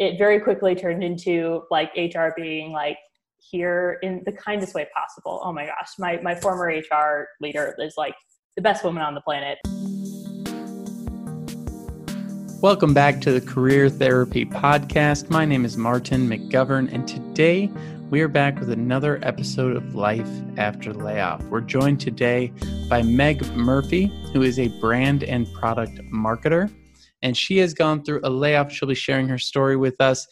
it very quickly turned into like HR being like here in the kindest way possible. Oh my gosh, my former HR leader is like the best woman on the planet. Welcome back to the Career Therapy Podcast. My name is Martin McGovern, and today we are back with another episode of Life After Layoff. We're joined today by Meg Murphy, who is a brand and product marketer, and she has gone through a layoff. She'll be sharing her story with us,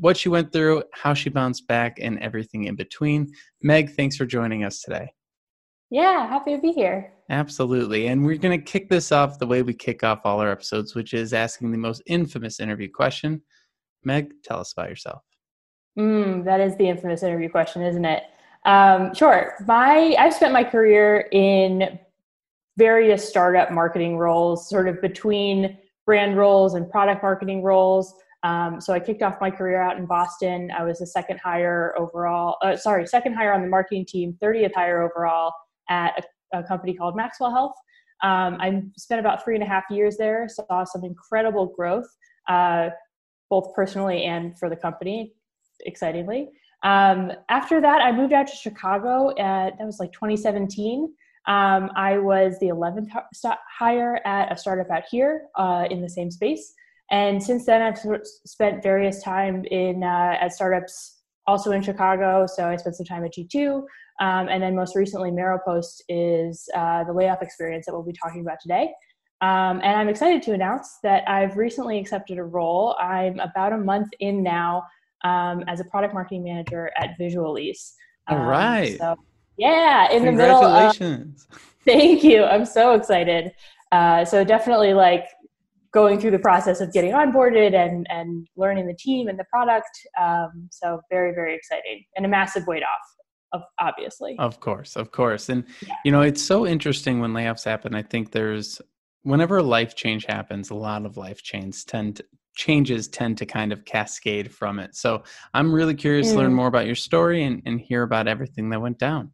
what she went through, how she bounced back, and everything in between. Meg, thanks for joining us today. Yeah, happy to be here. Absolutely. And we're going to kick this off the way we kick off all our episodes, which is asking the most infamous interview question. Meg, tell us about yourself. That is the infamous interview question, isn't it? Sure. I've spent my career in various startup marketing roles, sort of between brand roles and product marketing roles. So I kicked off my career out in Boston. I was the second hire on the marketing team, 30th hire overall, at a company called Maxwell Health. I spent about 3.5 years there, saw some incredible growth, both personally and for the company, excitingly. After that, I moved out to Chicago. That was like 2017. I was the 11th hire at a startup out here in the same space. And since then, I've spent various time at startups also in Chicago. So I spent some time at G2. And then most recently, Merrill Post is the layoff experience that we'll be talking about today. And I'm excited to announce that I've recently accepted a role. I'm about a month in now as a product marketing manager at VisualEase. All right. So, yeah, in the middle. Congratulations. Thank you. I'm so excited. So definitely like going through the process of getting onboarded and learning the team and the product. So very, very exciting and a massive weight off. Obviously. Of course. And, yeah. You know, it's so interesting when layoffs happen. I think whenever a life change happens, a lot of life changes tend to kind of cascade from it. So I'm really curious to learn more about your story and hear about everything that went down.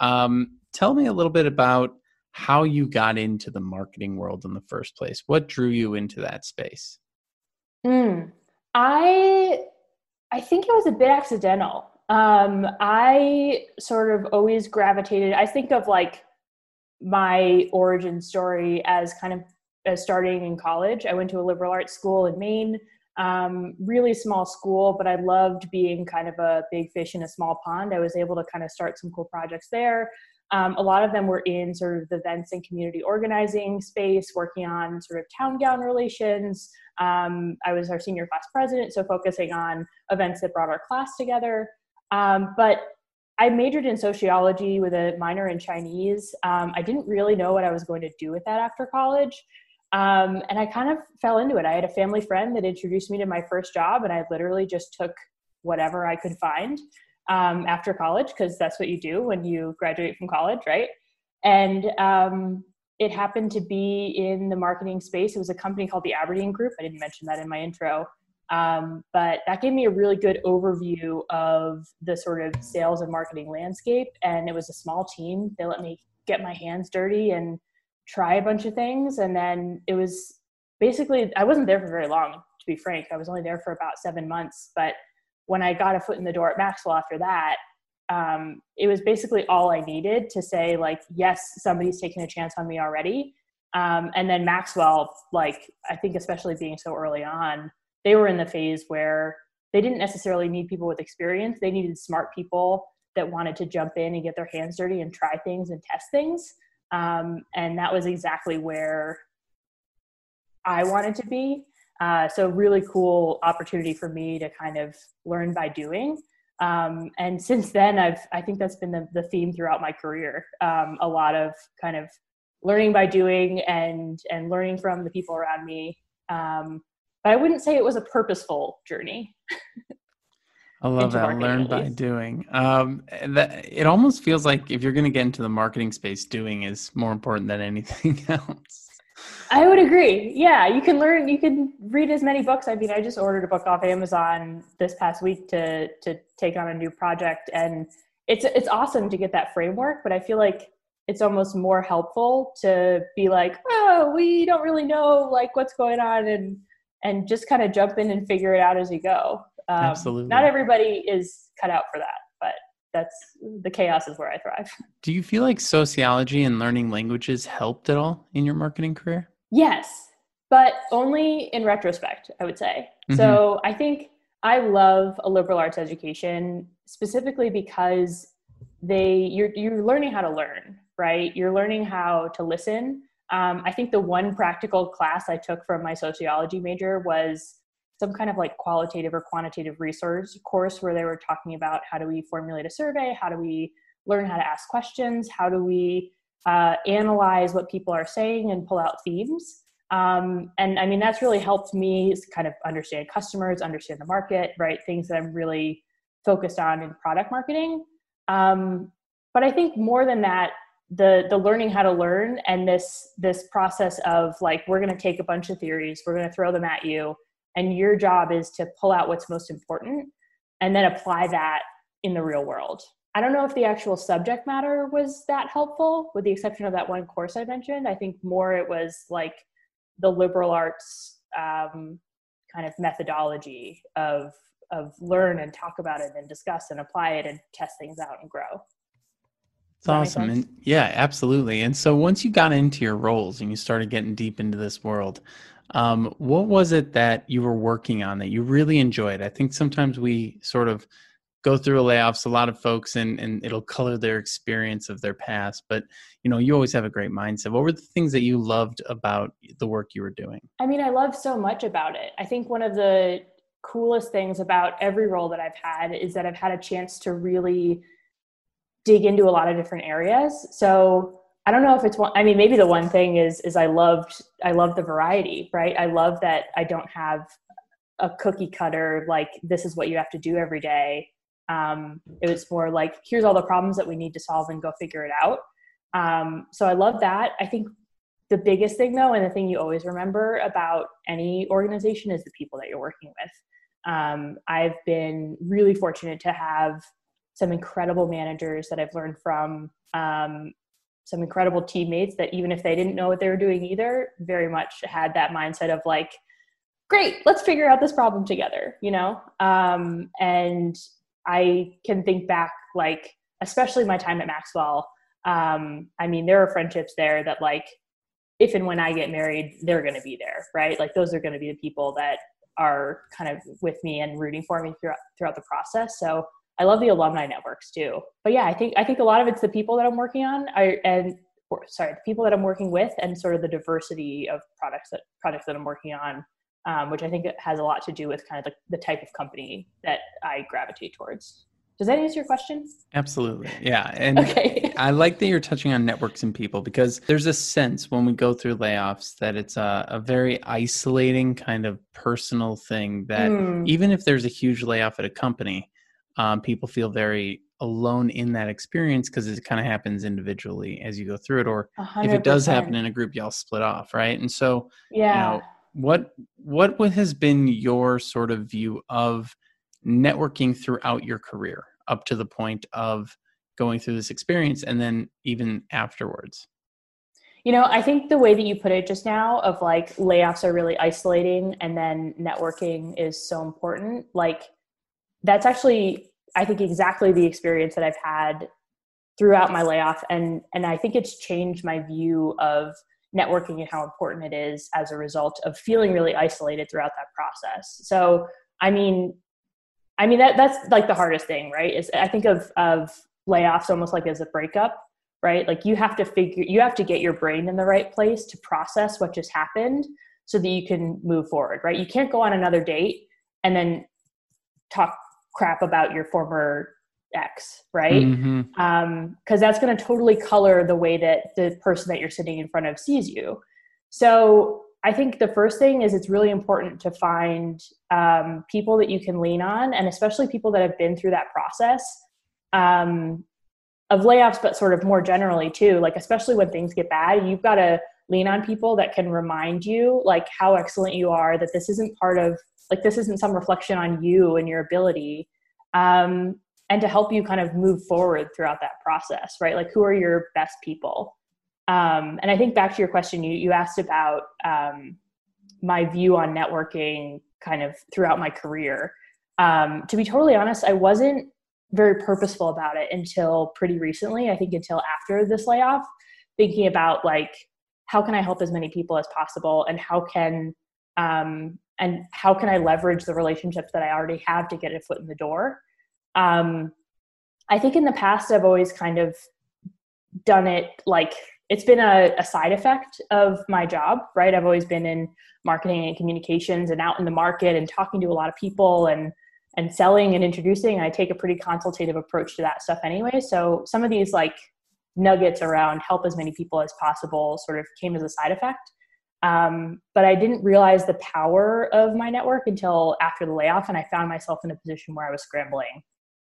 Tell me a little bit about how you got into the marketing world in the first place. What drew you into that space? I think it was a bit accidental. I sort of always gravitated. I think of like my origin story as starting in college. I went to a liberal arts school in Maine, really small school, but I loved being kind of a big fish in a small pond. I was able to kind of start some cool projects there. A lot of them were in sort of the events and community organizing space, working on sort of town-gown relations. I was our senior class president, so focusing on events that brought our class together. But I majored in sociology with a minor in Chinese. I didn't really know what I was going to do with that after college. And I kind of fell into it. I had a family friend that introduced me to my first job, and I literally just took whatever I could find after college, because that's what you do when you graduate from college, right? And it happened to be in the marketing space. It was a company called the Aberdeen Group. I didn't mention that in my intro. But that gave me a really good overview of the sort of sales and marketing landscape. And it was a small team. They let me get my hands dirty and try a bunch of things. And then it was basically, I wasn't there for very long, to be frank. I was only there for about 7 months. But when I got a foot in the door at Maxwell after that, it was basically all I needed to say, like, yes, somebody's taking a chance on me already. And then Maxwell, like, I think especially being so early on, they were in the phase where they didn't necessarily need people with experience. They needed smart people that wanted to jump in and get their hands dirty and try things and test things. And that was exactly where I wanted to be. So really cool opportunity for me to kind of learn by doing. And since then, I think that's been the theme throughout my career. A lot of kind of learning by doing and learning from the people around me. But I wouldn't say it was a purposeful journey. I love that. Learn by doing. It almost feels like if you're going to get into the marketing space, doing is more important than anything else. I would agree. Yeah, you can learn. You can read as many books. I mean, I just ordered a book off Amazon this past week to take on a new project. And it's awesome to get that framework, but I feel like it's almost more helpful to be like, oh, we don't really know like what's going on and and just kind of jump in and figure it out as you go. Absolutely. Not everybody is cut out for that, but that's the chaos is where I thrive. Do you feel like sociology and learning languages helped at all in your marketing career? Yes, but only in retrospect, I would say. Mm-hmm. So I think I love a liberal arts education specifically because you're learning how to learn, right? You're learning how to listen. I think the one practical class I took from my sociology major was some kind of like qualitative or quantitative resource course where they were talking about how do we formulate a survey, how do we learn how to ask questions, how do we analyze what people are saying and pull out themes. And I mean, that's really helped me kind of understand customers, understand the market, right? Things that I'm really focused on in product marketing. But I think more than that, the learning how to learn and this process of like, we're going to take a bunch of theories, we're going to throw them at you, and your job is to pull out what's most important and then apply that in the real world. I don't know if the actual subject matter was that helpful, with the exception of that one course I mentioned. I think more it was like the liberal arts kind of methodology of learn and talk about it and discuss and apply it and test things out and grow. It's awesome. And yeah, absolutely. And so once you got into your roles and you started getting deep into this world, what was it that you were working on that you really enjoyed? I think sometimes we sort of go through layoffs, a lot of folks, and it'll color their experience of their past. But, you know, you always have a great mindset. What were the things that you loved about the work you were doing? I mean, I love so much about it. I think one of the coolest things about every role that I've had is that I've had a chance to really dig into a lot of different areas. So I don't know if it's one, I mean, maybe the one thing is I loved the variety, right? I love that I don't have a cookie cutter, like this is what you have to do every day. It was more like, here's all the problems that we need to solve and go figure it out. So I love that. I think the biggest thing though, and the thing you always remember about any organization is the people that you're working with. I've been really fortunate to have some incredible managers that I've learned from, some incredible teammates that even if they didn't know what they were doing either, very much had that mindset of like, great, let's figure out this problem together, you know? And I can think back, like, especially my time at Maxwell. I mean, there are friendships there that like, if and when I get married, they're going to be there, right? Like those are going to be the people that are kind of with me and rooting for me throughout the process. So I love the alumni networks too. But yeah, I think a lot of it's the people that I'm working on the people that I'm working with and sort of the diversity of products that I'm working on, which I think it has a lot to do with kind of the type of company that I gravitate towards. Does that answer your question? Absolutely. Yeah. And okay. I like that you're touching on networks and people, because there's a sense when we go through layoffs that it's a very isolating kind of personal thing that even if there's a huge layoff at a company, people feel very alone in that experience because it kind of happens individually as you go through it. Or 100%. If it does happen in a group, y'all split off, right? And so, yeah. You know, what has been your sort of view of networking throughout your career up to the point of going through this experience and then even afterwards? You know, I think the way that you put it just now of like layoffs are really isolating and then networking is so important. Like that's actually, I think, exactly the experience that I've had throughout my layoff. And I think it's changed my view of networking and how important it is as a result of feeling really isolated throughout that process. So, I mean that's like the hardest thing, right? Is I think of layoffs almost like as a breakup, right? Like you have to get your brain in the right place to process what just happened so that you can move forward, right? You can't go on another date and then talk crap about your former ex, right? Mm-hmm. Cause that's going to totally color the way that the person that you're sitting in front of sees you. So I think the first thing is it's really important to find, people that you can lean on, and especially people that have been through that process, of layoffs, but sort of more generally too, like, especially when things get bad, you've got to lean on people that can remind you like how excellent you are, that this isn't part of, like, this isn't some reflection on you and your ability, and to help you kind of move forward throughout that process, right? Like, who are your best people? And I think back to your question, you asked about my view on networking kind of throughout my career. To be totally honest, I wasn't very purposeful about it until pretty recently. I think until after this layoff, thinking about like, how can I help as many people as possible, and how can I leverage the relationships that I already have to get a foot in the door? I think in the past, I've always kind of done it like, it's been a side effect of my job, right? I've always been in marketing and communications and out in the market and talking to a lot of people and selling and introducing. I take a pretty consultative approach to that stuff anyway. So some of these like nuggets around help as many people as possible sort of came as a side effect. But I didn't realize the power of my network until after the layoff. And I found myself in a position where I was scrambling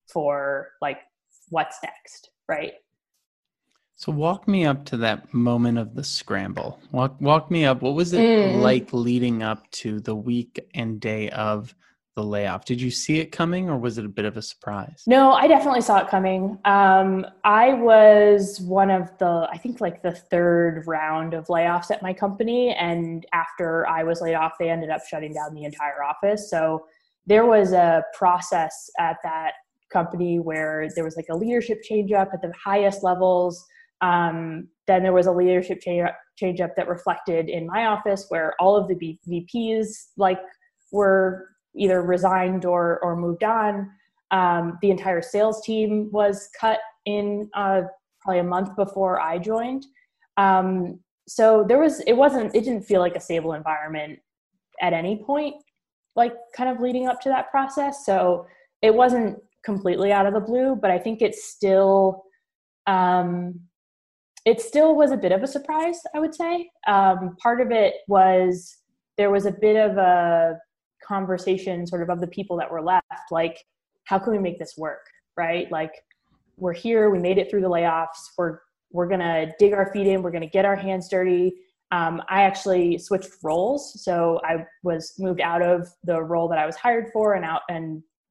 for like, what's next, right? So walk me up to that moment of the scramble. Walk me up. What was it like leading up to the week and day of the layoff? Did you see it coming, or was it a bit of a surprise? No, I definitely saw it coming. I was one of the, I think like the third round of layoffs at my company. And after I was laid off, they ended up shutting down the entire office. So there was a process at that company where there was like a leadership change up at the highest levels. Then there was a leadership change up that reflected in my office, where all of the VPs like were either resigned or moved on. The entire sales team was cut in probably a month before I joined. So there was, it didn't feel like a stable environment at any point, like kind of leading up to that process. So it wasn't completely out of the blue, but I think it still was a bit of a surprise, I would say. Part of it was there was a bit of a conversation sort of the people that were left, like, how can we make this work, right? Like, we're here, we made it through the layoffs, we're going to dig our feet in, we're going to get our hands dirty. I actually switched roles. So I was moved out of the role that I was hired for and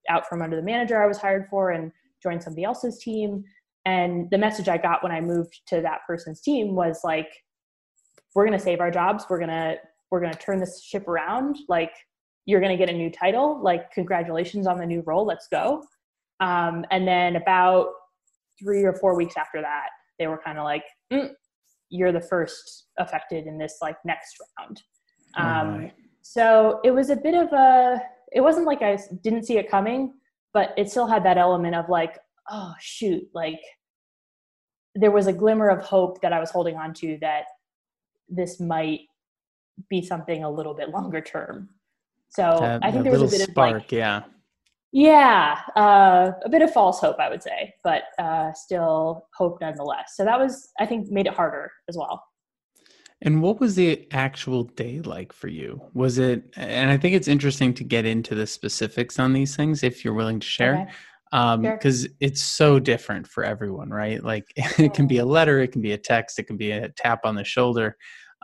out from under the manager I was hired for, and joined somebody else's team. And the message I got when I moved to that person's team was like, we're going to save our jobs. We're going to turn this ship around. Like, you're going to get a new title. Like, congratulations on the new role. Let's go. And then about 3 or 4 weeks after that, they were kind of like, you're the first affected in this like next round. So it was a bit of a, it wasn't like I didn't see it coming, but it still had that element of like, oh shoot, like there was a glimmer of hope that I was holding on to that this might be something a little bit longer term. So I think there was a bit spark, of like, a bit of false hope, I would say, but still hope nonetheless. So that was, I think, made it harder as well. And what was the actual day like for you? Was it, and I think it's interesting to get into the specifics on these things if you're willing to share, okay. Because it's so different for everyone, right? Like it can be a letter, it can be a text, it can be a tap on the shoulder.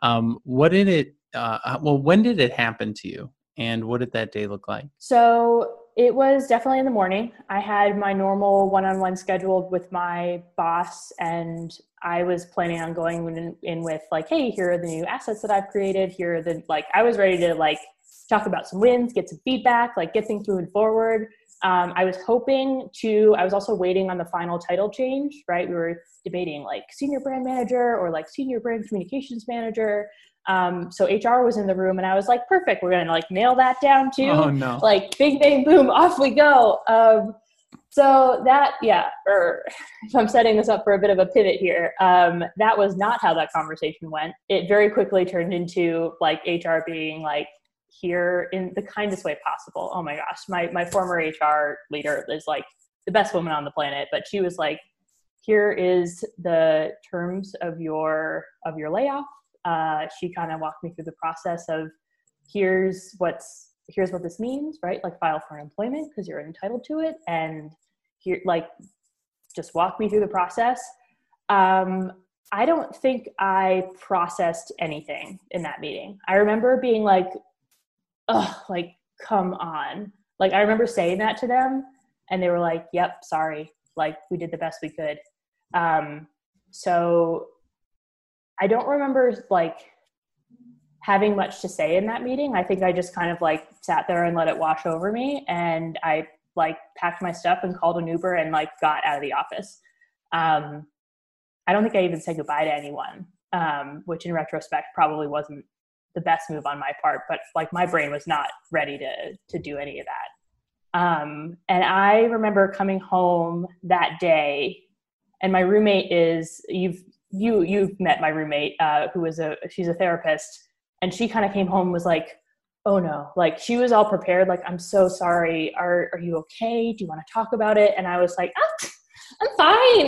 When did it happen to you? And what did that day look like? So it was definitely in the morning. I had my normal one-on-one scheduled with my boss, and I was planning on going in with like, hey, here are the new assets that I've created. Here are the, like, I was ready to like talk about some wins, get some feedback, like get things moving forward. I was also waiting on the final title change, right? We were debating like senior brand manager or like senior brand communications manager. So HR was in the room, and I was like, perfect. We're going to like nail that down too. Oh, no. Like big bang, boom, off we go. If I'm setting this up for a bit of a pivot here, that was not how that conversation went. It very quickly turned into like HR being like, here in the kindest way possible. Oh my gosh, my former HR leader is like the best woman on the planet, but she was like, here is the terms of your layoff. She kind of walked me through the process of here's what this means, right? Like, file for unemployment because you're entitled to it. And here, like, just walk me through the process. I don't think I processed anything in that meeting. I remember being like, oh, like, come on. Like, I remember saying that to them, and they were like, yep, sorry. Like, we did the best we could. So I don't remember, like, having much to say in that meeting. I think I just kind of like sat there and let it wash over me, and I like packed my stuff and called an Uber and like got out of the office. I don't think I even said goodbye to anyone, which in retrospect probably wasn't the best move on my part, but like my brain was not ready to do any of that. And I remember coming home that day, and my roommate is, you've met my roommate, who is she's a therapist, and she kind of came home and was like, oh no, like she was all prepared. Like, I'm so sorry. Are you okay? Do you want to talk about it? And I was like, ah, I'm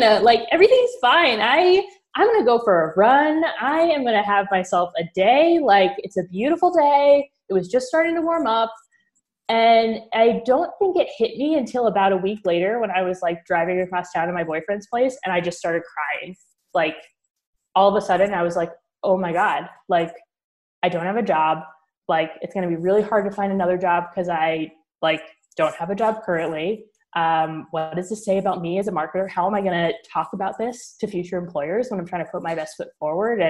fine. Like everything's fine. I'm going to go for a run. I am going to have myself a day. Like, it's a beautiful day. It was just starting to warm up. And I don't think it hit me until about a week later when I was like driving across town to my boyfriend's place. And I just started crying. Like all of a sudden I was like, oh my God, like I don't have a job. Like it's going to be really hard to find another job because I like don't have a job currently. What does this say about me as a marketer? How am I going to talk about this to future employers when I'm trying to put my best foot forward?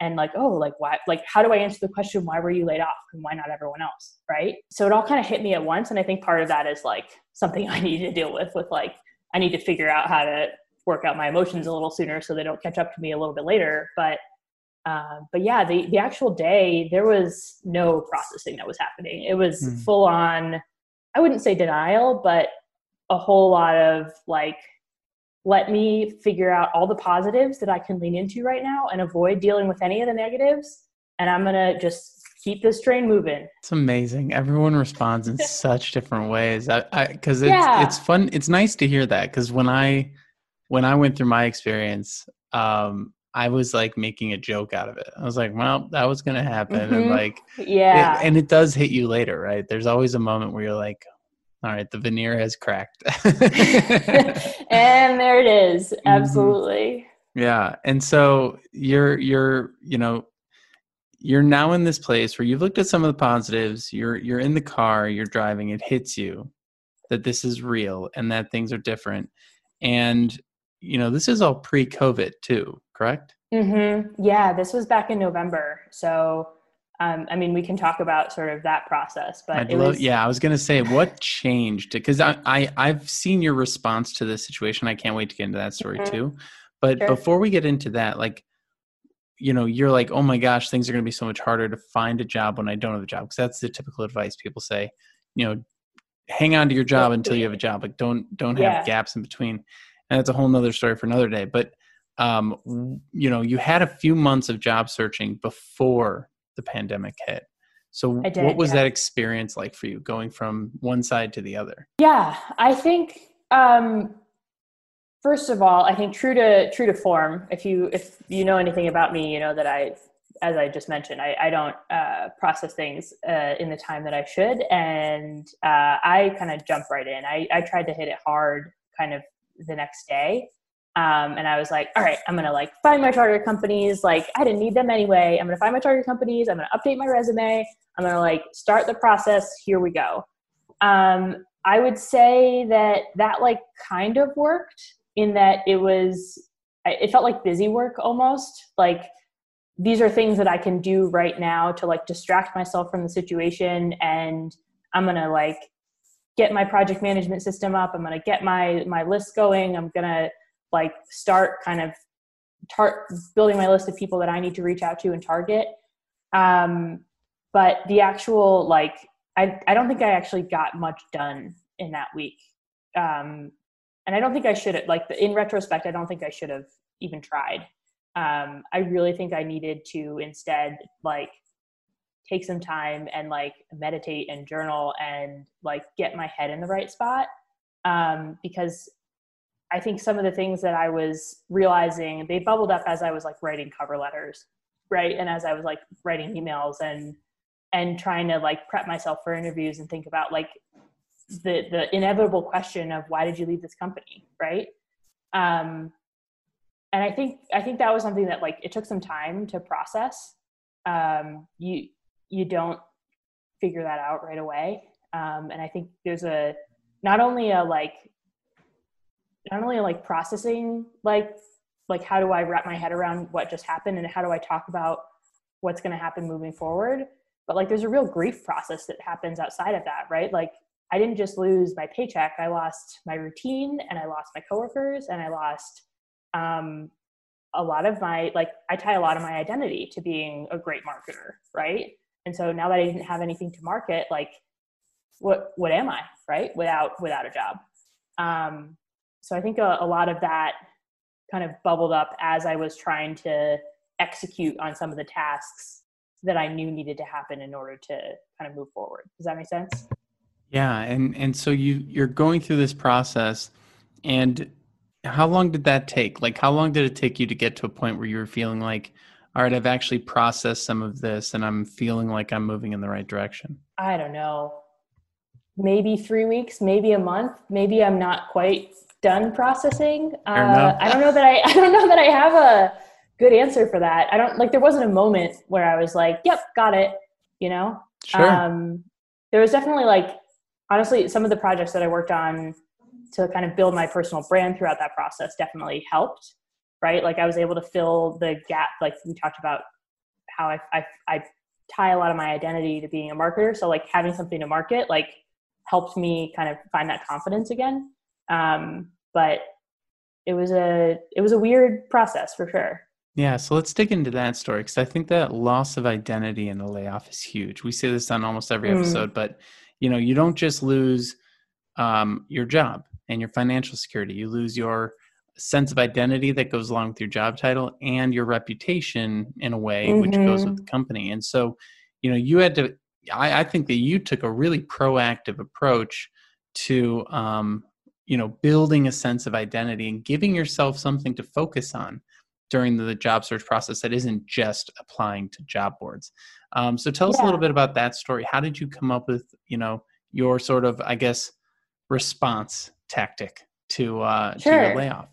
And like, oh, like why, like, how do I answer the question? Why were you laid off and why not everyone else? Right. So it all kind of hit me at once. And I think part of that is like something I need to deal with like, I need to figure out how to work out my emotions a little sooner so they don't catch up to me a little bit later. But yeah, the actual day, there was no processing that was happening. It was full on, I wouldn't say denial, but a whole lot of like, let me figure out all the positives that I can lean into right now and avoid dealing with any of the negatives. And I'm going to just keep this train moving. It's amazing. Everyone responds in such different ways. Cause it's fun. It's nice to hear that. Cause when I went through my experience, I was like making a joke out of it. I was like, well, that was going to happen. Mm-hmm. And like, yeah. And it does hit you later, right? There's always a moment where you're like, all right, the veneer has cracked. And there it is. Absolutely. Mm-hmm. Yeah. And so you're now in this place where you've looked at some of the positives, you're in the car, you're driving, it hits you that this is real and that things are different. And, you know, this is all pre-COVID too, correct? Mm-hmm. Yeah. This was back in November. So, I mean, we can talk about sort of that process, but I was going to say what changed it. Cause I've seen your response to this situation. I can't wait to get into that story too, but before we get into that, like, you know, you're like, oh my gosh, things are going to be so much harder to find a job when I don't have a job. Cause that's the typical advice people say, you know, hang on to your job until you have a job. Like don't have gaps in between. And that's a whole nother story for another day. But, you know, you had a few months of job searching before the pandemic hit. So what was that experience like for you going from one side to the other? Yeah, I think, first of all, I think true to form, if you know anything about me, you know that as I just mentioned, I don't, process things, in the time that I should. And, I kind of jumped right in. I tried to hit it hard kind of the next day. And I was like, all right, I'm going to like find my target companies. Like I didn't need them anyway. I'm going to find my target companies. I'm going to update my resume. I'm going to like start the process. Here we go. I would say that like kind of worked in that it felt like busy work almost. Like these are things that I can do right now to like distract myself from the situation. And I'm going to like get my project management system up. I'm going to get my list going. I'm going to like start kind of building my list of people that I need to reach out to and target. But the actual, like, I don't think I actually got much done in that week. And I don't think I should have, like in retrospect, I don't think I should have even tried. I really think I needed to instead like take some time and like meditate and journal and like get my head in the right spot. Because I think some of the things that I was realizing, they bubbled up as I was like writing cover letters, right? And as I was like writing emails and trying to like prep myself for interviews and think about like the inevitable question of why did you leave this company, right? And I think that was something that like, it took some time to process. You don't figure that out right away. And I think there's not only processing, like how do I wrap my head around what just happened and how do I talk about what's going to happen moving forward. But like, there's a real grief process that happens outside of that, right? Like, I didn't just lose my paycheck. I lost my routine, and I lost my coworkers, and I lost a lot of my, like, I tie a lot of my identity to being a great marketer, right? And so now that I didn't have anything to market, like, what am I, right? Without a job. So I think a lot of that kind of bubbled up as I was trying to execute on some of the tasks that I knew needed to happen in order to kind of move forward. Does that make sense? Yeah. And so you're going through this process, and how long did that take? Like, how long did it take you to get to a point where you were feeling like, all right, I've actually processed some of this and I'm feeling like I'm moving in the right direction? I don't know. Maybe 3 weeks, maybe a month, maybe I'm not quite done processing. I don't know that I have a good answer for that. I don't, like, there wasn't a moment where I was like, yep, got it, you know? Sure. There was definitely, like, honestly, some of the projects that I worked on to kind of build my personal brand throughout that process definitely helped, right? Like, I was able to fill the gap. Like, we talked about how I tie a lot of my identity to being a marketer. So, like, having something to market, like, helped me kind of find that confidence again. But it was a weird process for sure. Yeah. So let's dig into that story, because I think that loss of identity in a layoff is huge. We say this on almost every episode, but, you know, you don't just lose your job and your financial security. You lose your sense of identity that goes along with your job title, and your reputation in a way, which goes with the company. And so, you know, you had to, I think that you took a really proactive approach to, you know, building a sense of identity and giving yourself something to focus on during the job search process that isn't just applying to job boards. So tell us a little bit about that story. How did you come up with, you know, your sort of, I guess, response tactic to your layoff?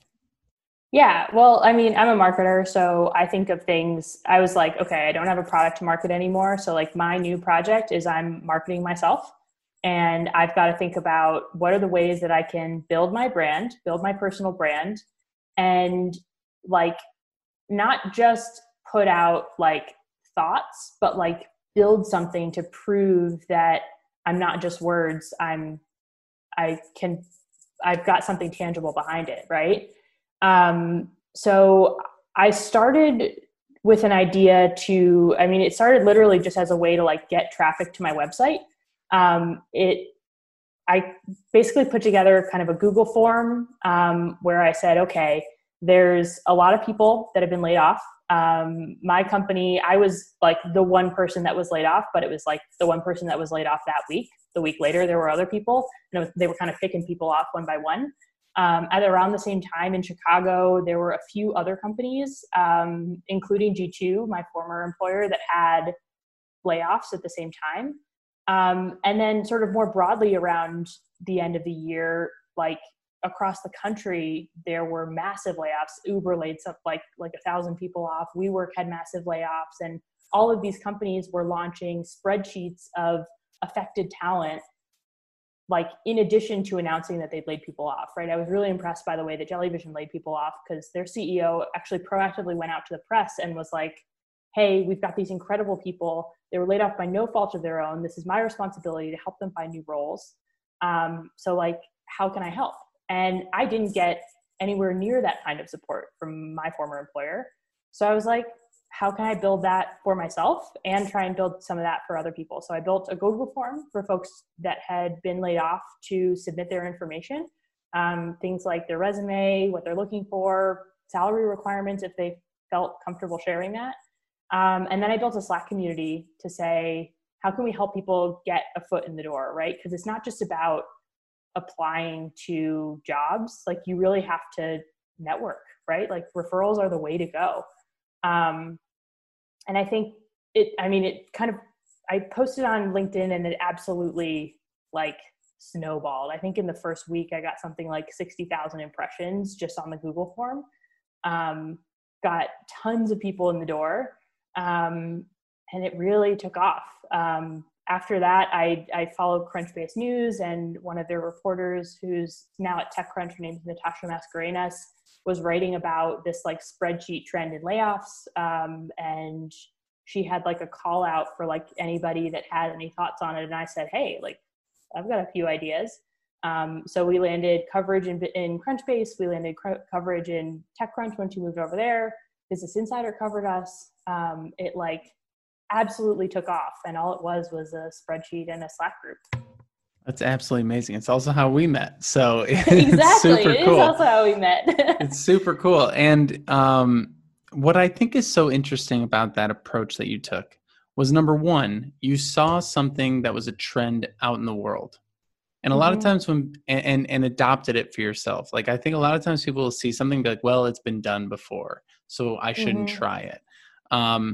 Yeah. Well, I mean, I'm a marketer, so I think of things. I was like, okay, I don't have a product to market anymore. So, like, my new project is I'm marketing myself, and I've got to think about what are the ways that I can build my brand, build my personal brand, and, like, not just put out, like, thoughts, but, like, build something to prove that I'm not just words. I've got something tangible behind it. Right. So I started with an idea to, I mean, it started literally just as a way to, like, get traffic to my website. I basically put together kind of a Google form, where I said, okay, there's a lot of people that have been laid off. My company, I was, like, the one person that was laid off, but it was, like, the one person that was laid off that week. The week later, there were other people, and they were kind of picking people off one by one. At around the same time in Chicago, there were a few other companies, including G2, my former employer, that had layoffs at the same time. And then sort of more broadly around the end of the year, like, across the country, there were massive layoffs. Uber laid stuff like 1,000 people off. WeWork had massive layoffs, and all of these companies were launching spreadsheets of affected talent, like, in addition to announcing that they'd laid people off, right? I was really impressed by the way that Jellyvision laid people off, because their CEO actually proactively went out to the press and was like, hey, we've got these incredible people. They were laid off by no fault of their own. This is my responsibility to help them find new roles. So, like, how can I help? And I didn't get anywhere near that kind of support from my former employer. So I was like, how can I build that for myself and try and build some of that for other people? So I built a Google form for folks that had been laid off to submit their information, things like their resume, what they're looking for, salary requirements, if they felt comfortable sharing that. And then I built a Slack community to say, how can we help people get a foot in the door, right? Because it's not just about applying to jobs. Like, you really have to network, right? Like, referrals are the way to go. And I think I posted on LinkedIn, and it absolutely, like, snowballed. I think in the first week I got something like 60,000 impressions just on the Google form, got tons of people in the door. And it really took off. After that, I followed Crunchbase News, and one of their reporters, who's now at TechCrunch, her name's Natasha Mascarenhas, was writing about this, like, spreadsheet trend in layoffs, and she had like a call out for like anybody that had any thoughts on it. And I said, hey, like I've got a few ideas. So we landed coverage in Crunchbase. We landed coverage in TechCrunch when she moved over there. Business Insider covered us. It like absolutely took off, and all it was a spreadsheet and a Slack group. That's absolutely amazing. It's also how we met. So it's super cool. It is also how we met. It's super cool. And what I think is so interesting about that approach that you took was, number one, you saw something that was a trend out in the world. And a lot of times when, and adopted it for yourself. Like, I think a lot of times people will see something and be like, well, it's been done before, so I shouldn't try it.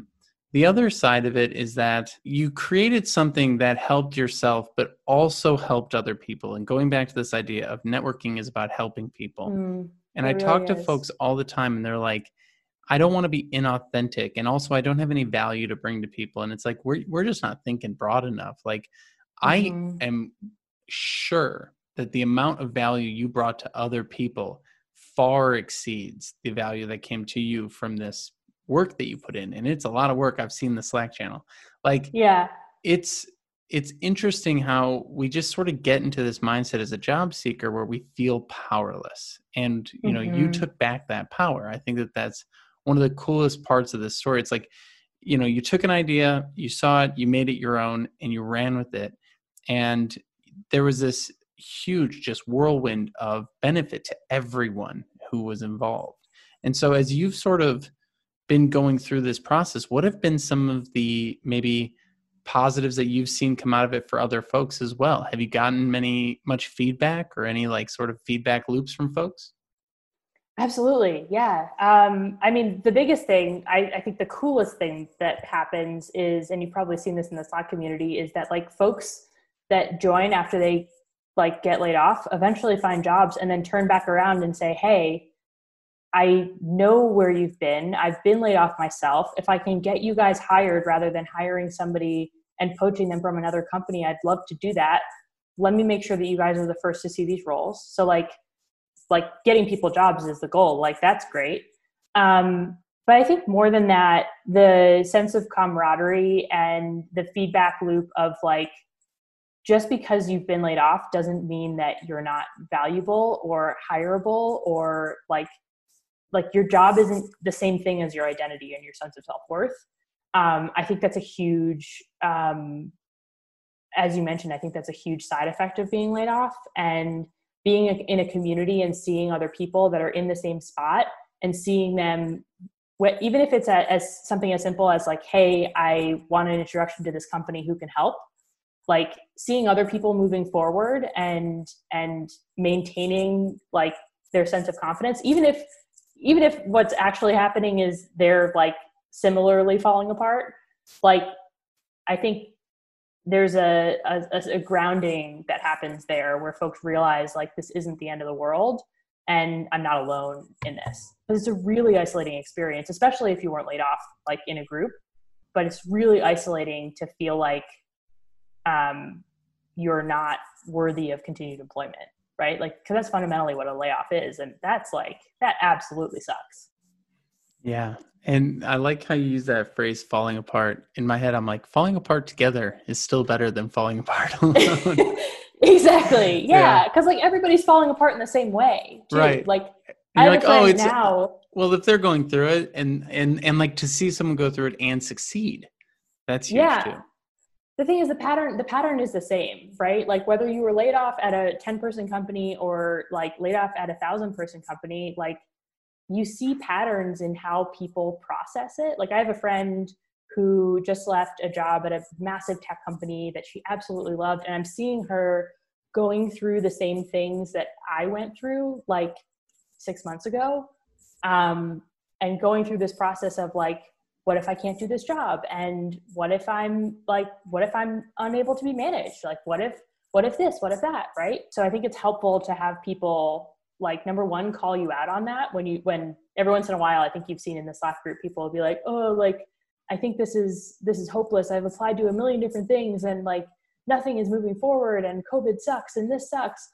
The other side of it is that you created something that helped yourself, but also helped other people. And going back to this idea of networking is about helping people. And I talk to folks all the time, and they're like, I don't want to be inauthentic, and also I don't have any value to bring to people. And it's like, we're just not thinking broad enough. Like, I am sure that the amount of value you brought to other people far exceeds the value that came to you from this work that you put in. And it's a lot of work. I've seen the Slack channel. Like, yeah, it's interesting how we just sort of get into this mindset as a job seeker where we feel powerless. And, you know, you took back that power. I think that that's one of the coolest parts of this story. It's like, you know, you took an idea, you saw it, you made it your own, and you ran with it. And there was this huge just whirlwind of benefit to everyone who was involved. And so as you've sort of been going through this process, what have been some of the maybe positives that you've seen come out of it for other folks as well? Have you gotten much feedback or any like sort of feedback loops from folks? Absolutely. Yeah. I mean, the biggest thing, I think the coolest thing that happens is, and you've probably seen this in the Slack community, is that like folks that join after they like get laid off, eventually find jobs and then turn back around and say, hey, I know where you've been. I've been laid off myself. If I can get you guys hired rather than hiring somebody and poaching them from another company, I'd love to do that. Let me make sure that you guys are the first to see these roles. So like getting people jobs is the goal. Like, that's great. But I think more than that, the sense of camaraderie and the feedback loop of like, just because you've been laid off doesn't mean that you're not valuable or hireable, or like your job isn't the same thing as your identity and your sense of self-worth. I think that's a huge, as you mentioned, I think that's a huge side effect of being laid off, and being in a community and seeing other people that are in the same spot and seeing them, even if it's as something as simple as like, hey, I want an introduction to this company, who can help? Like, seeing other people moving forward and maintaining like their sense of confidence, even if what's actually happening is they're like similarly falling apart. Like, I think there's a grounding that happens there where folks realize like, this isn't the end of the world and I'm not alone in this. But it's a really isolating experience, especially if you weren't laid off like in a group, but it's really isolating to feel like you're not worthy of continued employment, right? Like, because that's fundamentally what a layoff is. And that's like, that absolutely sucks. Yeah. And I like how you use that phrase, falling apart. In my head, I'm like, falling apart together is still better than falling apart alone. Exactly. Yeah. Because like, everybody's falling apart in the same way, too. Right? Like, I have like, well, if they're going through it and like to see someone go through it and succeed, that's huge too. The thing is, the pattern is the same, right? Like, whether you were laid off at a 10-person company or like laid off at a 1,000-person company, like, you see patterns in how people process it. Like, I have a friend who just left a job at a massive tech company that she absolutely loved, and I'm seeing her going through the same things that I went through like 6 months ago, and going through this process of like, what if I can't do this job? And what if I'm unable to be managed? Like, what if this, what if that, right? So I think it's helpful to have people like, number one, call you out on that when every once in a while, I think you've seen in the Slack group, people will be like, oh, like, I think this is hopeless. I've applied to a million different things and like nothing is moving forward and COVID sucks and this sucks.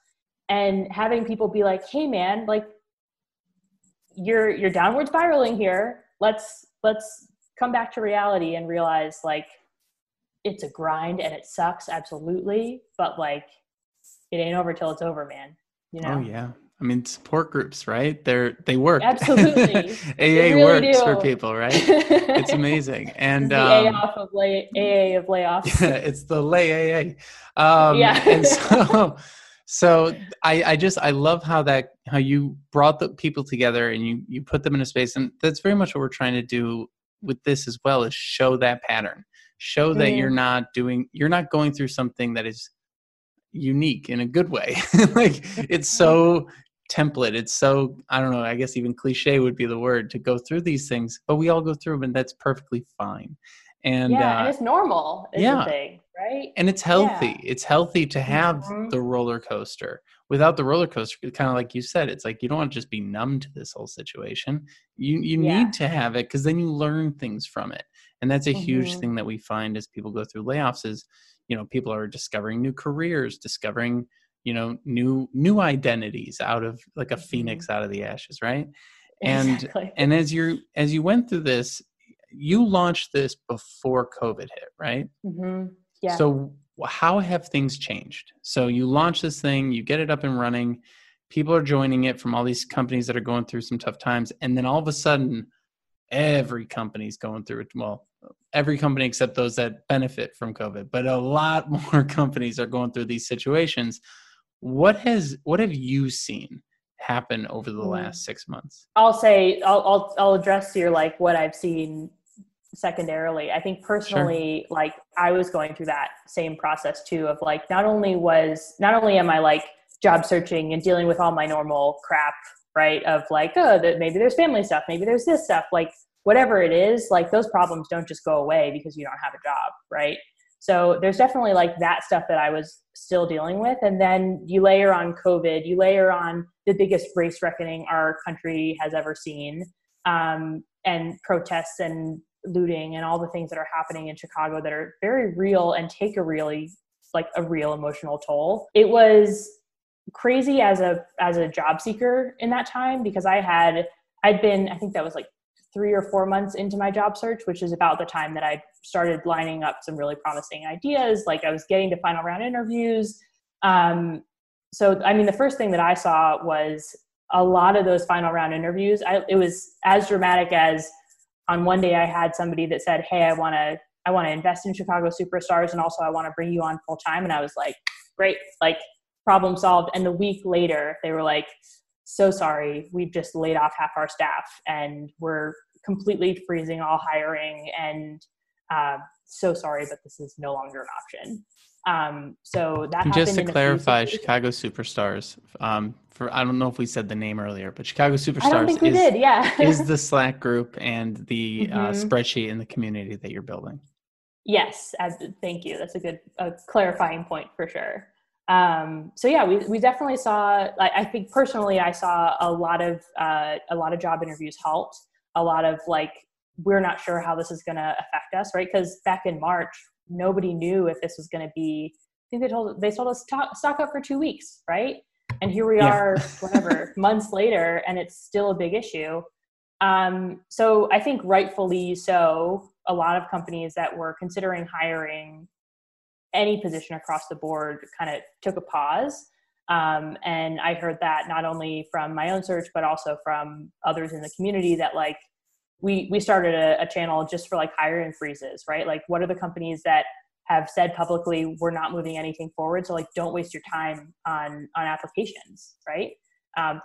And having people be like, hey man, like you're downward spiraling here. Let's come back to reality and realize like it's a grind and it sucks, absolutely, but like it ain't over till it's over, man. You know? Oh yeah. I mean, support groups, right? They work. Absolutely. AA really works for people, right? It's amazing. And AA of layoffs. Yeah, it's the lay AA. Yeah. And so I love how you brought the people together and you put them in a space, and that's very much what we're trying to do with this as well, is show that pattern, show that you're not going through something that is unique in a good way. Like it's so template. It's so, I don't know, I guess even cliche would be the word to go through these things, but we all go through them and that's perfectly fine. And and it's normal. Yeah. The thing, right. And it's healthy. Yeah. It's healthy to have the roller coaster. Without the roller coaster, kind of like you said, it's like, you don't want to just be numb to this whole situation. You need to have it, because then you learn things from it. And that's a huge thing that we find as people go through layoffs is, you know, people are discovering new careers, discovering, you know, new identities out of like a phoenix out of the ashes. Right. And, and as you went through this, you launched this before COVID hit, right? Mm-hmm. Yeah. So how have things changed? So you launch this thing, you get it up and running. People are joining it from all these companies that are going through some tough times. And then all of a sudden, every company's going through it. Well, every company except those that benefit from COVID, but a lot more companies are going through these situations. What have you seen happen over the last 6 months? I'll address your, like, what I've seen secondarily. I think personally, like, I was going through that same process too, of like, not only am I like job searching and dealing with all my normal crap, right? Of like, oh, maybe there's family stuff, maybe there's this stuff, like whatever it is, like those problems don't just go away because you don't have a job, right? So there's definitely like that stuff that I was still dealing with. And then you layer on COVID, you layer on the biggest race reckoning our country has ever seen, and protests and looting and all the things that are happening in Chicago that are very real and take a real emotional toll. It was crazy as a job seeker in that time, because I'd been, I think that was like 3 or 4 months into my job search, which is about the time that I started lining up some really promising ideas. Like I was getting to final round interviews. So, I mean, the first thing that I saw was a lot of those final round interviews. It was as dramatic as, on one day I had somebody that said, hey, I want to invest in Chicago Superstars. And also I want to bring you on full time. And I was like, great, like problem solved. And the week later they were like, so sorry, we've just laid off half our staff and we're completely freezing all hiring. And so sorry, but this is no longer an option. So that happened. Just to clarify, Chicago Superstars, I don't know if we said the name earlier, but Chicago Superstars I don't think we did, yeah. is the Slack group and the spreadsheet in the community that you're building. Yes. Thank you. That's a good clarifying point for sure. So yeah, we definitely saw, I think personally, I saw a lot of job interviews halt, a lot of like, we're not sure how this is going to affect us, right? Because back in March, nobody knew if this was going to be, I think they told us stock up for 2 weeks, right? And here we are, whatever, months later, and it's still a big issue. So I think rightfully so, a lot of companies that were considering hiring any position across the board kind of took a pause. And I heard that not only from my own search, but also from others in the community, that like, we started a channel just for like hiring freezes, right? Like, what are the companies that have said publicly, we're not moving anything forward? So like, don't waste your time on applications, right?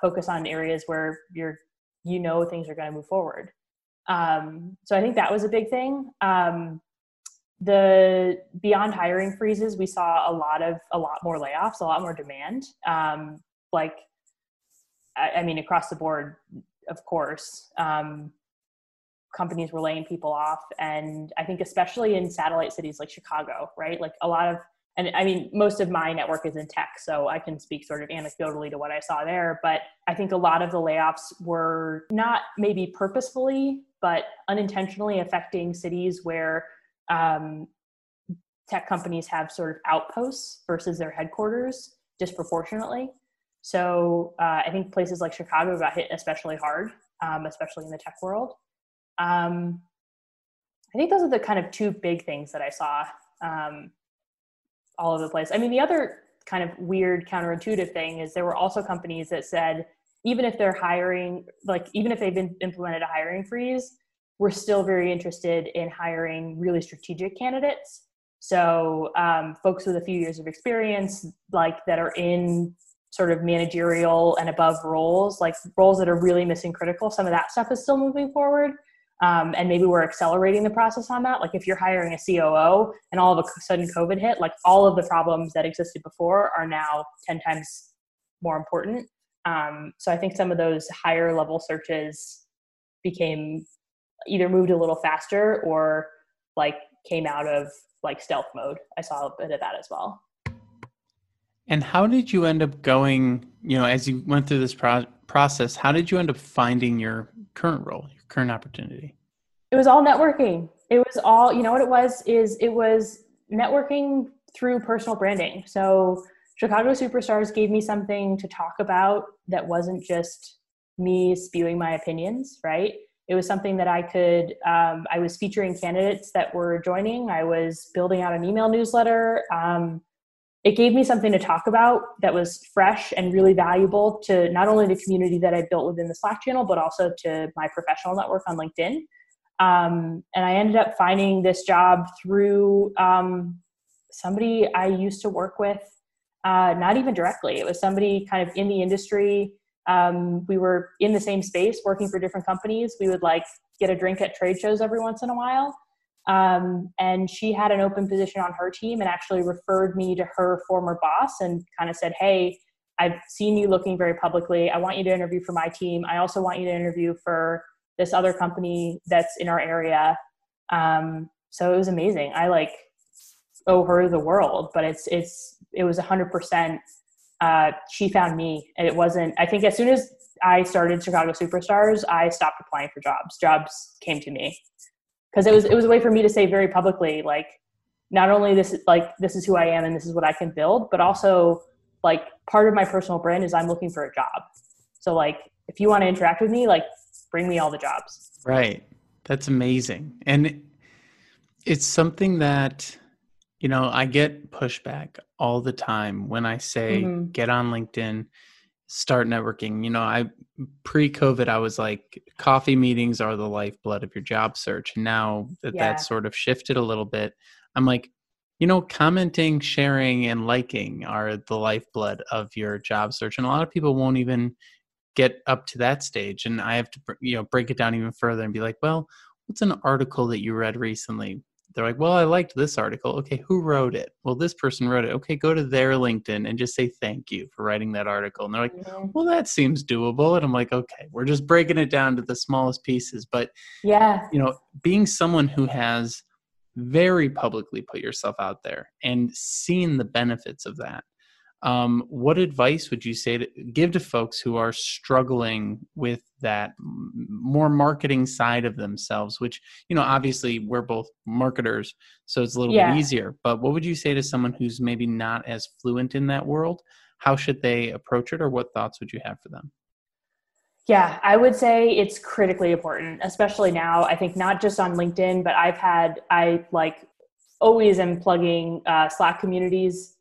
Focus on areas where things are going to move forward. So I think that was a big thing. The beyond hiring freezes, we saw a lot more layoffs, a lot more demand. I mean, across the board, of course, companies were laying people off. And I think especially in satellite cities like Chicago, right? Like most of my network is in tech, so I can speak sort of anecdotally to what I saw there. But I think a lot of the layoffs were not maybe purposefully, but unintentionally affecting cities where tech companies have sort of outposts versus their headquarters disproportionately. So I think places like Chicago got hit especially hard, especially in the tech world. I think those are the kind of two big things that I saw all over the place. I mean, the other kind of weird counterintuitive thing is there were also companies that said, even if they're hiring, like even if they've been implemented a hiring freeze, we're still very interested in hiring really strategic candidates. So folks with a few years of experience, like that are in sort of managerial and above roles, like roles that are really mission critical. Some of that stuff is still moving forward. And maybe we're accelerating the process on that. Like if you're hiring a COO and all of a sudden COVID hit, like all of the problems that existed before are now 10 times more important. So I think some of those higher level searches became either moved a little faster or like came out of like stealth mode. I saw a bit of that as well. And how did you end up going, you know, as you went through this process, how did you end up finding your current role, your current opportunity? It was all networking. It was all, you know what it was, is it was networking through personal branding. So Chicago Superstars gave me something to talk about that wasn't just me spewing my opinions, right? It was something that I could, I was featuring candidates that were joining. I was building out an email newsletter. It gave me something to talk about that was fresh and really valuable to not only the community that I built within the Slack channel, but also to my professional network on LinkedIn. And I ended up finding this job through somebody I used to work with, not even directly. It was somebody kind of in the industry. We were in the same space working for different companies. We would like get a drink at trade shows every once in a while. And she had an open position on her team and actually referred me to her former boss and kind of said, hey, I've seen you looking very publicly. I want you to interview for my team. I also want you to interview for this other company that's in our area. So it was amazing. I like owe her the world, but it was 100%. She found me, and it wasn't, I think as soon as I started Chicago Superstars, I stopped applying for jobs. Jobs came to me because it was a way for me to say very publicly, like, not only this is like, this is who I am and this is what I can build, but also like part of my personal brand is I'm looking for a job. So like, if you want to interact with me, like bring me all the jobs. Right. That's amazing. And it's something that, you know, I get pushback all the time when I say, get on LinkedIn, start networking. You know, I pre-COVID, I was like, coffee meetings are the lifeblood of your job search. And now that that's sort of shifted a little bit, I'm like, you know, commenting, sharing, and liking are the lifeblood of your job search. And a lot of people won't even get up to that stage. And I have to, you know, break it down even further and be like, well, what's an article that you read recently? They're like, well, I liked this article. Okay, who wrote it? Well, this person wrote it. Okay, go to their LinkedIn and just say, thank you for writing that article. And they're like, well, that seems doable. And I'm like, okay, we're just breaking it down to the smallest pieces. But, you know, being someone who has very publicly put yourself out there and seen the benefits of that, what advice would you say to give to folks who are struggling with that more marketing side of themselves, which, you know, obviously we're both marketers, so it's a little bit easier, but what would you say to someone who's maybe not as fluent in that world? How should they approach it, or what thoughts would you have for them? Yeah, I would say it's critically important, especially now. I think not just on LinkedIn, but I always am plugging Slack communities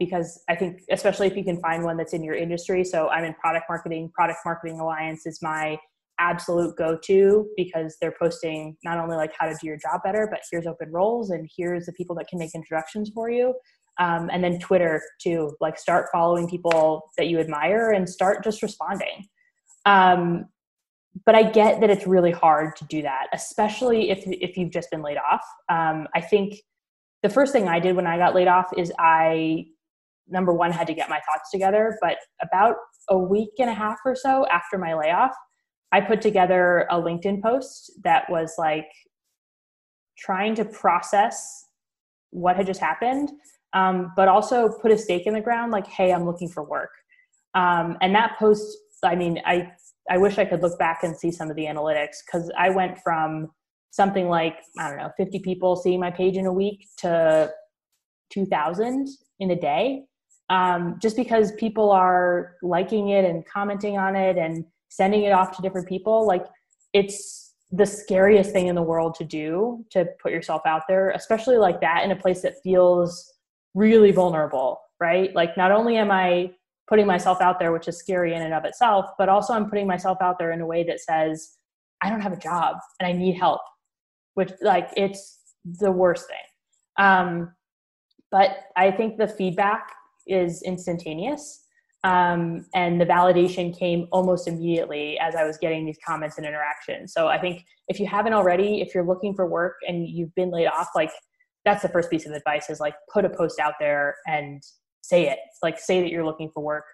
because I think, especially if you can find one that's in your industry. So I'm in product marketing. Product Marketing Alliance is my absolute go-to because they're posting not only like how to do your job better, but here's open roles and here's the people that can make introductions for you. And then Twitter too, like start following people that you admire and start just responding. But I get that it's really hard to do that, especially if you've just been laid off. I think the first thing I did when I got laid off is I, number one, had to get my thoughts together, but about a week and a half or so after my layoff, I put together a LinkedIn post that was like trying to process what had just happened, but also put a stake in the ground, like, hey, I'm looking for work. And that post, I mean, I wish I could look back and see some of the analytics, because I went from something like, I don't know, 50 people seeing my page in a week to 2,000 in a day, just because people are liking it and commenting on it and sending it off to different people. Like, it's the scariest thing in the world to do, to put yourself out there, especially like that, in a place that feels really vulnerable, right? Like, not only am I putting myself out there, which is scary in and of itself, but also I'm putting myself out there in a way that says, I don't have a job and I need help, which, like, it's the worst thing. But I think the feedback is instantaneous. And the validation came almost immediately as I was getting these comments and interactions. So I think if you haven't already, if you're looking for work and you've been laid off, like, that's the first piece of advice, is like, put a post out there and say it. Like, say that you're looking for work,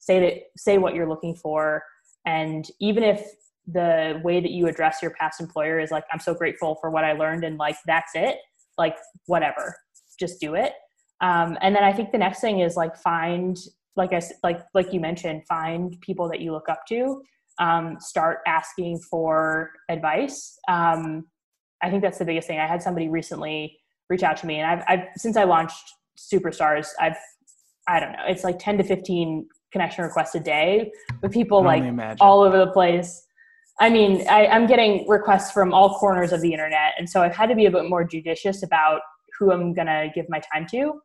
say what you're looking for. And even if the way that you address your past employer is like, I'm so grateful for what I learned, and like, that's it, like, whatever, just do it. And then I think the next thing is like, find, like you mentioned, find people that you look up to, start asking for advice. I think that's the biggest thing. I had somebody recently reach out to me, and I've since I launched Superstars, I don't know, it's like 10 to 15 connection requests a day with people like all over the place. I mean, I'm getting requests from all corners of the internet. And so I've had to be a bit more judicious about who I'm going to give my time to.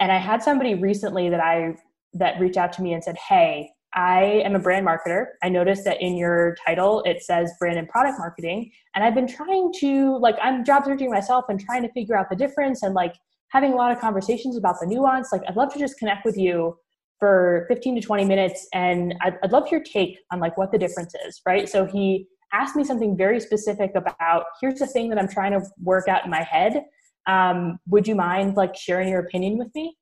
And I had somebody recently that reached out to me and said, hey, I am a brand marketer. I noticed that in your title, it says brand and product marketing. And I've been trying to, like, I'm job searching myself and trying to figure out the difference and like having a lot of conversations about the nuance. Like, I'd love to just connect with you for 15 to 20 minutes. And I'd love your take on like what the difference is, right? So he asked me something very specific about, here's the thing that I'm trying to work out in my head. Would you mind like sharing your opinion with me?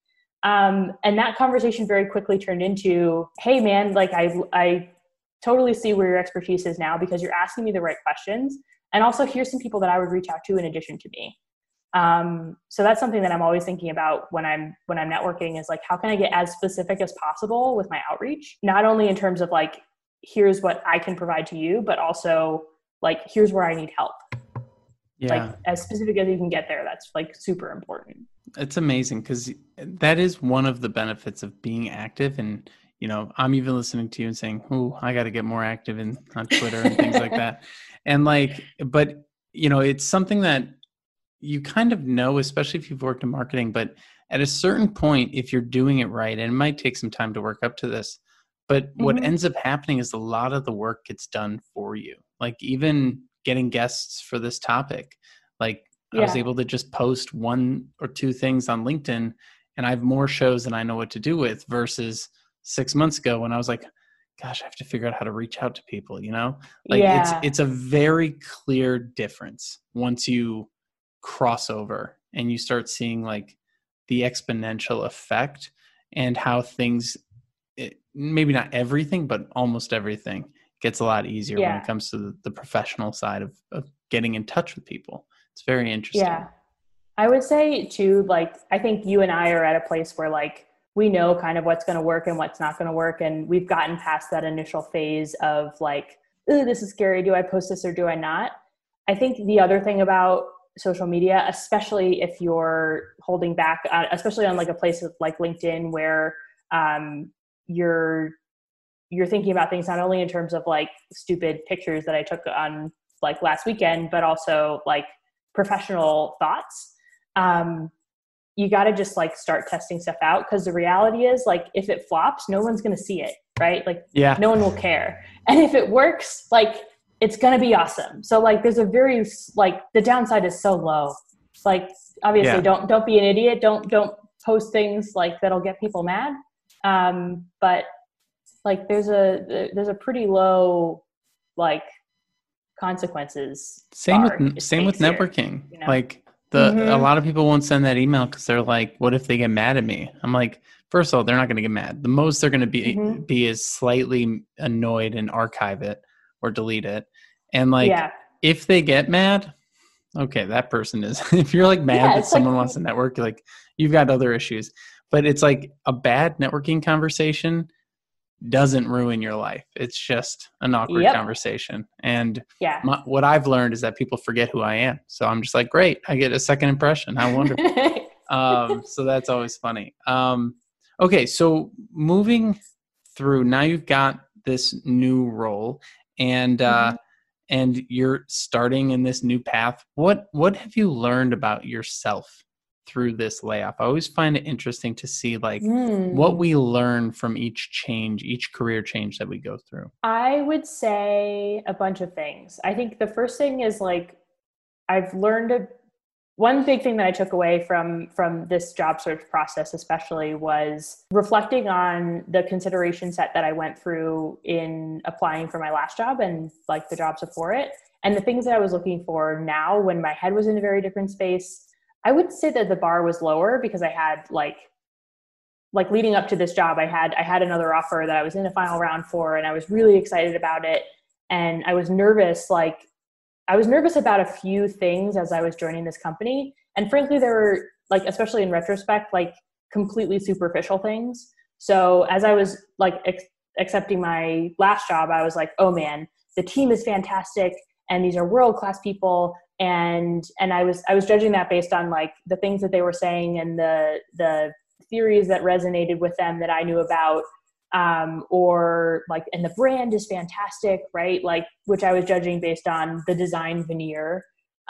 And that conversation very quickly turned into, hey man, like I totally see where your expertise is now, because you're asking me the right questions. And also, here's some people that I would reach out to in addition to me. So that's something that I'm always thinking about when I'm networking, is like, how can I get as specific as possible with my outreach? Not only in terms of like, here's what I can provide to you, but also like, here's where I need help. Yeah. Like, as specific as you can get there, that's like super important. It's amazing, because that is one of the benefits of being active. And, you know, I'm even listening to you and saying, oh, I got to get more active on Twitter and things like that. And like, but, you know, it's something that you kind of know, especially if you've worked in marketing, but at a certain point, if you're doing it right, and it might take some time to work up to this, but mm-hmm. what ends up happening is a lot of the work gets done for you. Like, even getting guests for this topic. Like, yeah. I was able to just post one or two things on LinkedIn, and I have more shows than I know what to do with, versus 6 months ago when I was like, gosh, I have to figure out how to reach out to people, you know? Like, yeah. It's a very clear difference once you cross over and you start seeing like the exponential effect, and how things, maybe not everything, but almost everything, gets a lot easier yeah. when it comes to the professional side of getting in touch with people. It's very interesting. Yeah. I would say too, like, I think you and I are at a place where like, we know kind of what's going to work and what's not going to work. And we've gotten past that initial phase of like, ooh, this is scary. Do I post this or do I not? I think the other thing about social media, especially if you're holding back, especially on like a place like LinkedIn, where you're thinking about things not only in terms of like stupid pictures that I took on like last weekend, but also like professional thoughts. You got to just like start testing stuff out, because the reality is like, if it flops, no one's going to see it, right? Like yeah. no one will care. And if it works, like it's going to be awesome. So like there's a very, like the downside is so low. It's like, obviously yeah. don't be an idiot. Don't post things like that'll get people mad. But like there's a pretty low, like, consequences. Same with networking. You know? Like a lot of people won't send that email because they're like, what if they get mad at me? I'm like, first of all, they're not going to get mad. The most they're going to be is slightly annoyed and archive it or delete it. And like, yeah. if they get mad, okay, that person is, if you're like mad yeah, that someone wants to network, you're like, you've got other issues. But it's like a bad networking conversation doesn't ruin your life. It's just an awkward yep. conversation. And yeah. What I've learned is that people forget who I am. So I'm just like, great, I get a second impression. How wonderful. So that's always funny. Okay. So moving through, now you've got this new role, and, and you're starting in this new path, what have you learned about yourself through this layoff? I always find it interesting to see like what we learn from each change, each career change that we go through. I would say a bunch of things. I think the first thing is like, I've learned one big thing that I took away from this job search process, especially, was reflecting on the consideration set that I went through in applying for my last job and like the jobs before it. And the things that I was looking for now, when my head was in a very different space, I would say that the bar was lower because I had like leading up to this job, I had another offer that I was in the final round for, and I was really excited about it. And I was nervous, about a few things as I was joining this company. And frankly, there were like, especially in retrospect, like completely superficial things. So as I was like accepting my last job, I was like, oh man, the team is fantastic. And these are world-class people. And I was judging that based on like the things that they were saying and the theories that resonated with them that I knew about, or like, and the brand is fantastic, right? Like, which I was judging based on the design veneer,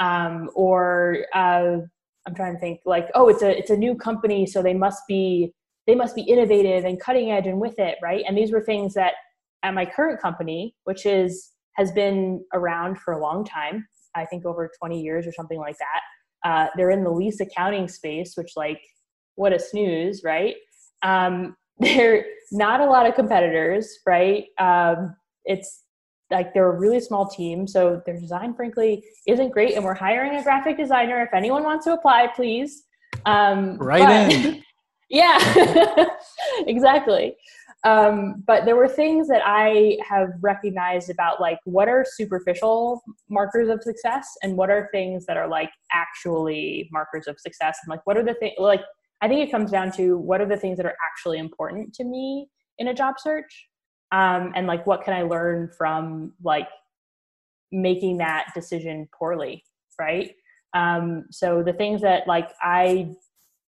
or I'm trying to think like, oh, it's a new company, so they must be innovative and cutting edge and with it, right? And these were things that at my current company, which has been around for a long time, I think over 20 years or something like that. They're in the lease accounting space, which like, what a snooze, right? There are not a lot of competitors, right? It's like, they're a really small team. So their design, frankly, isn't great. And we're hiring a graphic designer. If anyone wants to apply, please. In. Yeah, exactly. But there were things that I have recognized about like, what are superficial markers of success and what are things that are like actually markers of success? And like, what are the things, like, I think it comes down to what are the things that are actually important to me in a job search? And like, what can I learn from like making that decision poorly? Right. So the things that like I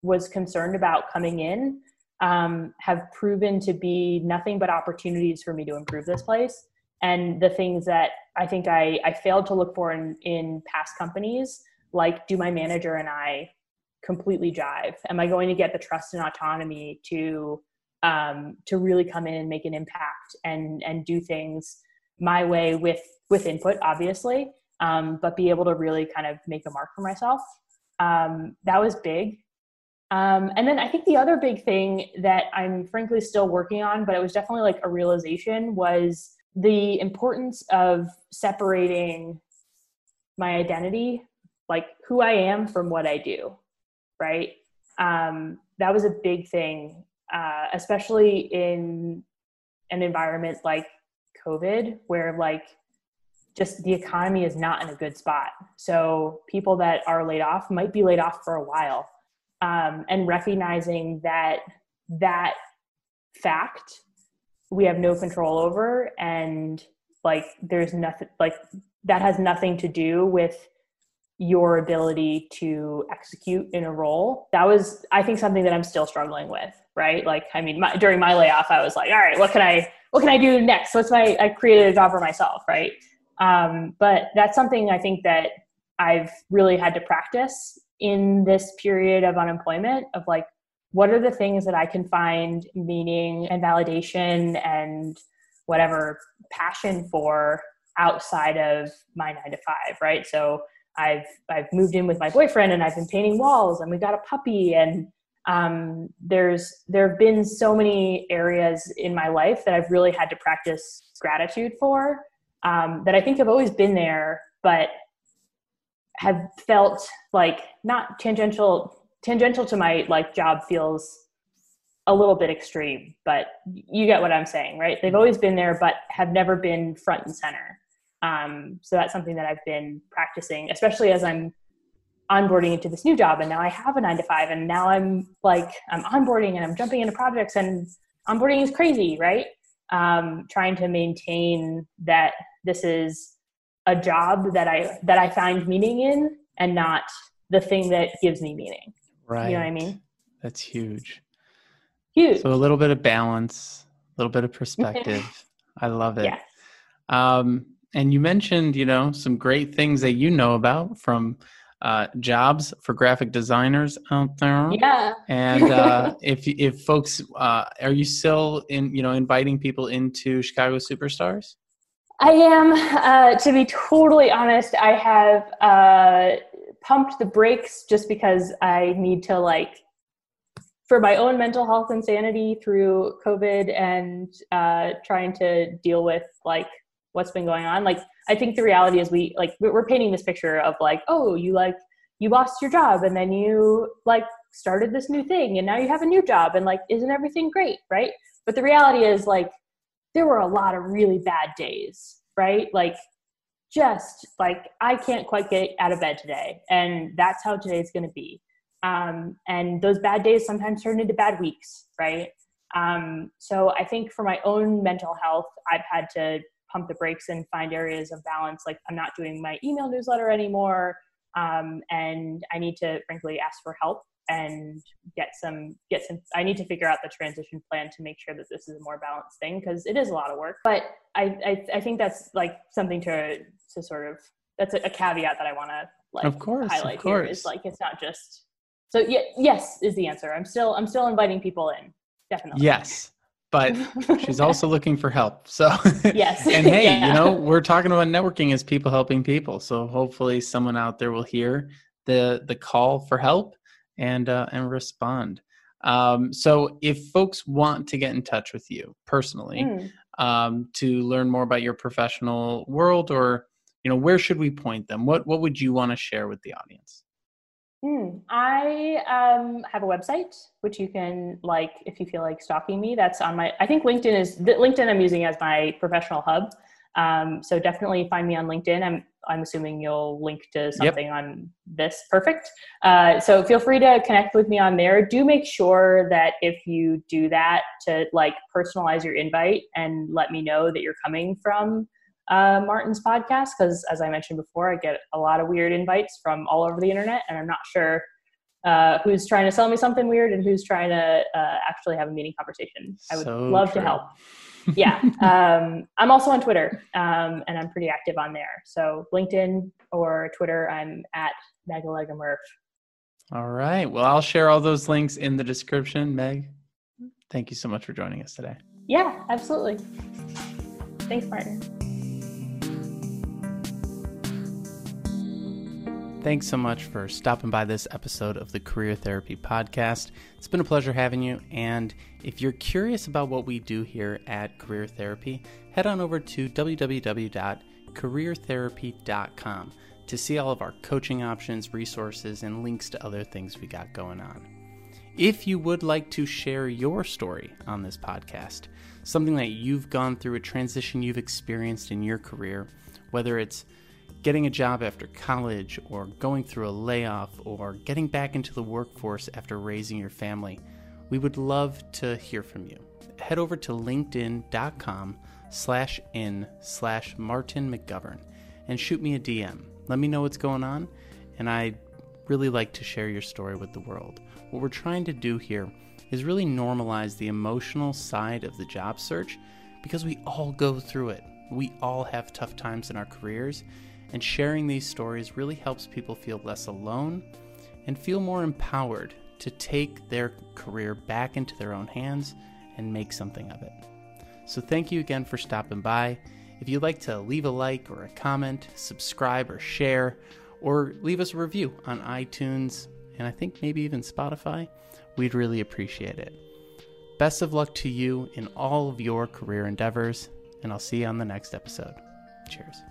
was concerned about coming in, have proven to be nothing but opportunities for me to improve this place. And the things that I think I failed to look for in past companies, like, do my manager and I completely jive? Am I going to get the trust and autonomy to really come in and make an impact and do things my way with input, obviously, but be able to really kind of make a mark for myself? That was big. And then I think the other big thing that I'm frankly still working on, but it was definitely like a realization, was the importance of separating my identity, like who I am from what I do, right? That was a big thing, especially in an environment like COVID, where like just the economy is not in a good spot. So people that are laid off might be laid off for a while. And recognizing that fact we have no control over, and like there's nothing like that has nothing to do with your ability to execute in a role. That was, I think, something that I'm still struggling with, right? Like, I mean, during my layoff, I was like, all right, what can I do next? I created a job for myself, right? But that's something I think that I've really had to practice in this period of unemployment, of like, what are the things that I can find meaning and validation and whatever passion for outside of my 9-to-5, right? So I've moved in with my boyfriend and I've been painting walls and we got a puppy, and there have been so many areas in my life that I've really had to practice gratitude for, that I think have always been there, but have felt like not tangential to my like job feels a little bit extreme, but you get what I'm saying, right? They've always been there, but have never been front and center. So that's something that I've been practicing, especially as I'm onboarding into this new job. And now I have a 9-to-5, and now I'm onboarding and I'm jumping into projects, and onboarding is crazy, right? Trying to maintain that this is a job that I find meaning in, and not the thing that gives me meaning. Right. You know what I mean? That's huge. Huge. So a little bit of balance, a little bit of perspective. I love it. Yeah. And you mentioned, you know, some great things that you know about from jobs for graphic designers out there. Yeah. And if folks, are you still inviting people into Chicago Superstars? I am. To be totally honest, I have pumped the brakes just because I need to for my own mental health and sanity through COVID and trying to deal with what's been going on. I think the reality is we're painting this picture of oh, you lost your job and then you started this new thing and now you have a new job and isn't everything great, right? But the reality is there were a lot of really bad days, right? I can't quite get out of bed today. And that's how today's going to be. And those bad days sometimes turn into bad weeks, right? So I think for my own mental health, I've had to pump the brakes and find areas of balance. I'm not doing my email newsletter anymore. And I need to frankly ask for help and I need to figure out the transition plan to make sure that this is a more balanced thing, because it is a lot of work. But I think that's something to sort of, that's a caveat that I want to highlight here, is it's not just, so yeah, yes is the answer. I'm still inviting people in. Definitely. Yes. But she's also looking for help. So, yes. And hey, yeah. We're talking about networking as people helping people. So hopefully someone out there will hear the call for help and respond. So if folks want to get in touch with you personally, to learn more about your professional world, or, where should we point them? What would you want to share with the audience? I have a website, which you can if you feel like stalking me, that's on my, I think LinkedIn I'm using as my professional hub. So definitely find me on LinkedIn. I'm assuming you'll link to something on this. Perfect. So feel free to connect with me on there. Do make sure that if you do that to personalize your invite and let me know that you're coming from Martin's podcast, because as I mentioned before, I get a lot of weird invites from all over the internet, and I'm not sure who's trying to sell me something weird and who's trying to actually have a meeting conversation. I would love to help. Yeah. I'm also on Twitter, and I'm pretty active on there. So LinkedIn or Twitter, I'm at Megalegamurf. All right. Well, I'll share all those links in the description. Meg, thank you so much for joining us today. Yeah, absolutely. Thanks, Martin. Thanks so much for stopping by this episode of the Career Therapy Podcast. It's been a pleasure having you. And if you're curious about what we do here at Career Therapy, head on over to www.careertherapy.com to see all of our coaching options, resources, and links to other things we got going on. If you would like to share your story on this podcast, something that you've gone through, a transition you've experienced in your career, whether it's getting a job after college, or going through a layoff, or getting back into the workforce after raising your family, we would love to hear from you. Head over to linkedin.com/in/Martin McGovern and shoot me a DM. Let me know what's going on, and I'd really like to share your story with the world. What we're trying to do here is really normalize the emotional side of the job search, because we all go through it. We all have tough times in our careers, and sharing these stories really helps people feel less alone and feel more empowered to take their career back into their own hands and make something of it. So thank you again for stopping by. If you'd like to leave a like or a comment, subscribe or share, or leave us a review on iTunes, and I think maybe even Spotify, we'd really appreciate it. Best of luck to you in all of your career endeavors, and I'll see you on the next episode. Cheers.